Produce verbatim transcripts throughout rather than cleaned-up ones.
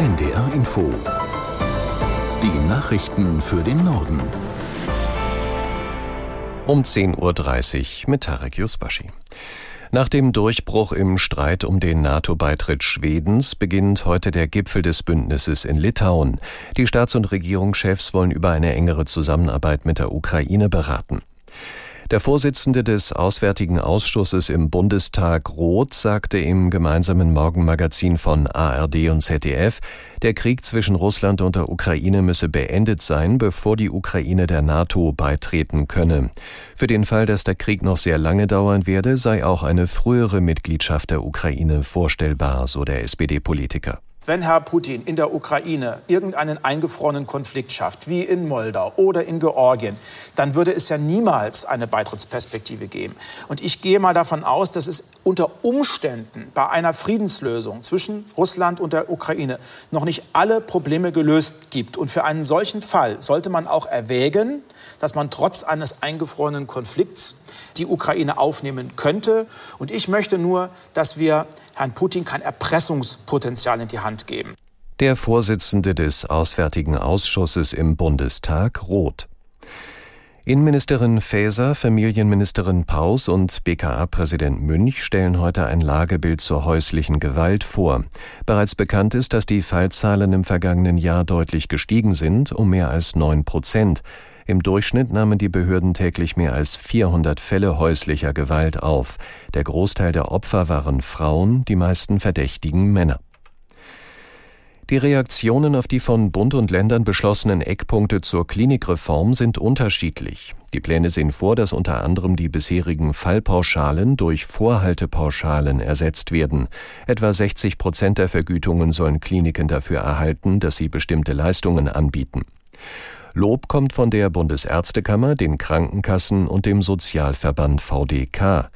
N D R Info. Die Nachrichten für den Norden. Um zehn Uhr dreißig mit Tarek Yusbaschi. Nach dem Durchbruch im Streit um den NATO-Beitritt Schwedens beginnt heute der Gipfel des Bündnisses in Litauen. Die Staats- und Regierungschefs wollen über eine engere Zusammenarbeit mit der Ukraine beraten. Der Vorsitzende des Auswärtigen Ausschusses im Bundestag, Roth, sagte im gemeinsamen Morgenmagazin von A R D und Z D F, der Krieg zwischen Russland und der Ukraine müsse beendet sein, bevor die Ukraine der NATO beitreten könne. Für den Fall, dass der Krieg noch sehr lange dauern werde, sei auch eine frühere Mitgliedschaft der Ukraine vorstellbar, so der S P D-Politiker. Wenn Herr Putin in der Ukraine irgendeinen eingefrorenen Konflikt schafft, wie in Moldau oder in Georgien, dann würde es ja niemals eine Beitrittsperspektive geben. Und ich gehe mal davon aus, dass es unter Umständen bei einer Friedenslösung zwischen Russland und der Ukraine noch nicht alle Probleme gelöst gibt. Und für einen solchen Fall sollte man auch erwägen, dass man trotz eines eingefrorenen Konflikts die Ukraine aufnehmen könnte. Und ich möchte nur, dass wir Herrn Putin kein Erpressungspotenzial in die Hand geben. Der Vorsitzende des Auswärtigen Ausschusses im Bundestag, Roth. Innenministerin Faeser, Familienministerin Paus und B K A-Präsident Münch stellen heute ein Lagebild zur häuslichen Gewalt vor. Bereits bekannt ist, dass die Fallzahlen im vergangenen Jahr deutlich gestiegen sind, um mehr als neun Prozent. Im Durchschnitt nahmen die Behörden täglich mehr als vierhundert Fälle häuslicher Gewalt auf. Der Großteil der Opfer waren Frauen, die meisten verdächtigen Männer. Die Reaktionen auf die von Bund und Ländern beschlossenen Eckpunkte zur Klinikreform sind unterschiedlich. Die Pläne sehen vor, dass unter anderem die bisherigen Fallpauschalen durch Vorhaltepauschalen ersetzt werden. Etwa sechzig Prozent der Vergütungen sollen Kliniken dafür erhalten, dass sie bestimmte Leistungen anbieten. Lob kommt von der Bundesärztekammer, den Krankenkassen und dem Sozialverband V d K.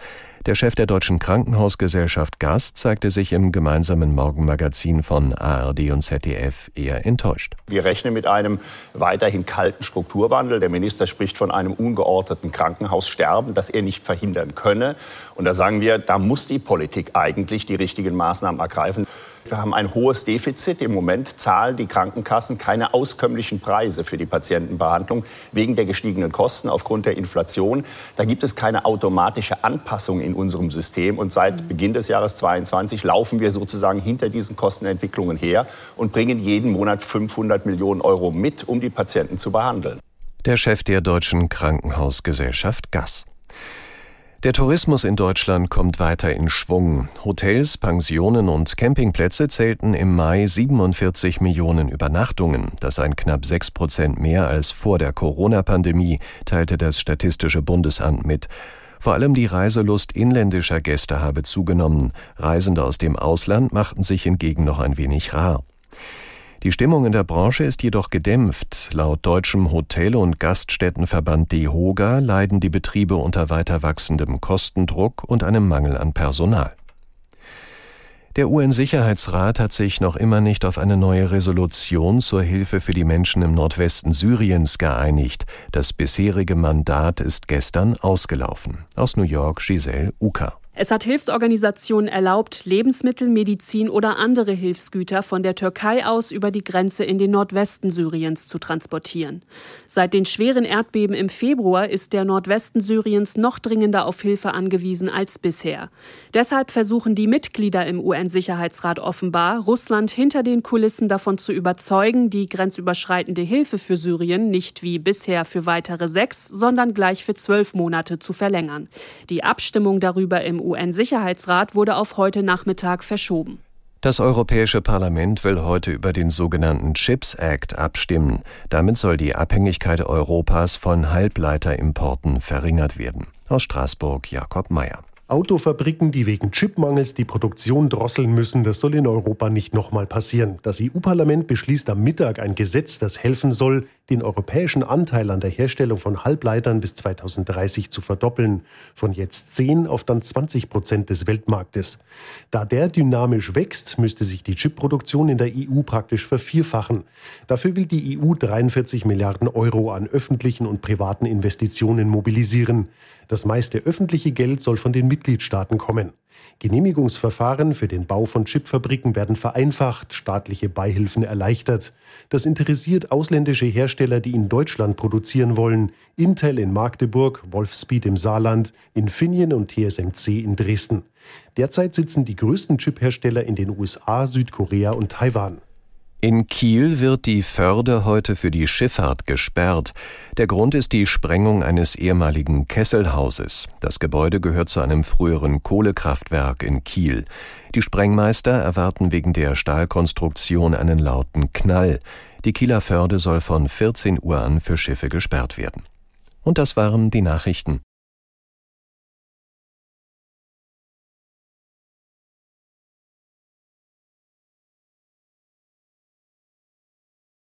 Der Chef der Deutschen Krankenhausgesellschaft Gast zeigte sich im gemeinsamen Morgenmagazin von A R D und Z D F eher enttäuscht. Wir rechnen mit einem weiterhin kalten Strukturwandel. Der Minister spricht von einem ungeordneten Krankenhaussterben, das er nicht verhindern könne. Und da sagen wir, da muss die Politik eigentlich die richtigen Maßnahmen ergreifen. Wir haben ein hohes Defizit. Im Moment zahlen die Krankenkassen keine auskömmlichen Preise für die Patientenbehandlung wegen der gestiegenen Kosten aufgrund der Inflation. Da gibt es keine automatische Anpassung in unserem System. Und seit Beginn des Jahres zweiundzwanzig laufen wir sozusagen hinter diesen Kostenentwicklungen her und bringen jeden Monat fünfhundert Millionen Euro mit, um die Patienten zu behandeln. Der Chef der Deutschen Krankenhausgesellschaft Gass. Der Tourismus in Deutschland kommt weiter in Schwung. Hotels, Pensionen und Campingplätze zählten im Mai siebenundvierzig Millionen Übernachtungen. Das seien knapp sechs Prozent mehr als vor der Corona-Pandemie, teilte das Statistische Bundesamt mit. Vor allem die Reiselust inländischer Gäste habe zugenommen. Reisende aus dem Ausland machten sich hingegen noch ein wenig rar. Die Stimmung in der Branche ist jedoch gedämpft. Laut deutschem Hotel- und Gaststättenverband DEHOGA leiden die Betriebe unter weiter wachsendem Kostendruck und einem Mangel an Personal. Der U N-Sicherheitsrat hat sich noch immer nicht auf eine neue Resolution zur Hilfe für die Menschen im Nordwesten Syriens geeinigt. Das bisherige Mandat ist gestern ausgelaufen. Aus New York, Giselle Uka. Es hat Hilfsorganisationen erlaubt, Lebensmittel, Medizin oder andere Hilfsgüter von der Türkei aus über die Grenze in den Nordwesten Syriens zu transportieren. Seit den schweren Erdbeben im Februar ist der Nordwesten Syriens noch dringender auf Hilfe angewiesen als bisher. Deshalb versuchen die Mitglieder im U N-Sicherheitsrat offenbar, Russland hinter den Kulissen davon zu überzeugen, die grenzüberschreitende Hilfe für Syrien nicht wie bisher für weitere sechs, sondern gleich für zwölf Monate zu verlängern. Die Abstimmung darüber im U N-Sicherheitsrat wurde auf heute Nachmittag verschoben. Das Europäische Parlament will heute über den sogenannten Chips Act abstimmen. Damit soll die Abhängigkeit Europas von Halbleiterimporten verringert werden. Aus Straßburg, Jakob Mayer. Autofabriken, die wegen Chipmangels die Produktion drosseln müssen, das soll in Europa nicht nochmal passieren. Das E U-Parlament beschließt am Mittag ein Gesetz, das helfen soll, den europäischen Anteil an der Herstellung von Halbleitern bis zweitausenddreißig zu verdoppeln. Von jetzt zehn auf dann zwanzig Prozent des Weltmarktes. Da der dynamisch wächst, müsste sich die Chipproduktion in der E U praktisch vervierfachen. Dafür will die E U dreiundvierzig Milliarden Euro an öffentlichen und privaten Investitionen mobilisieren. Das meiste öffentliche Geld soll von den Mitgliedstaaten Mitgliedstaaten kommen. Genehmigungsverfahren für den Bau von Chipfabriken werden vereinfacht, staatliche Beihilfen erleichtert. Das interessiert ausländische Hersteller, die in Deutschland produzieren wollen. Intel in Magdeburg, Wolfspeed im Saarland, Infineon und T S M C in Dresden. Derzeit sitzen die größten Chiphersteller in den U S A, Südkorea und Taiwan. In Kiel wird die Förde heute für die Schifffahrt gesperrt. Der Grund ist die Sprengung eines ehemaligen Kesselhauses. Das Gebäude gehört zu einem früheren Kohlekraftwerk in Kiel. Die Sprengmeister erwarten wegen der Stahlkonstruktion einen lauten Knall. Die Kieler Förde soll von vierzehn Uhr an für Schiffe gesperrt werden. Und das waren die Nachrichten.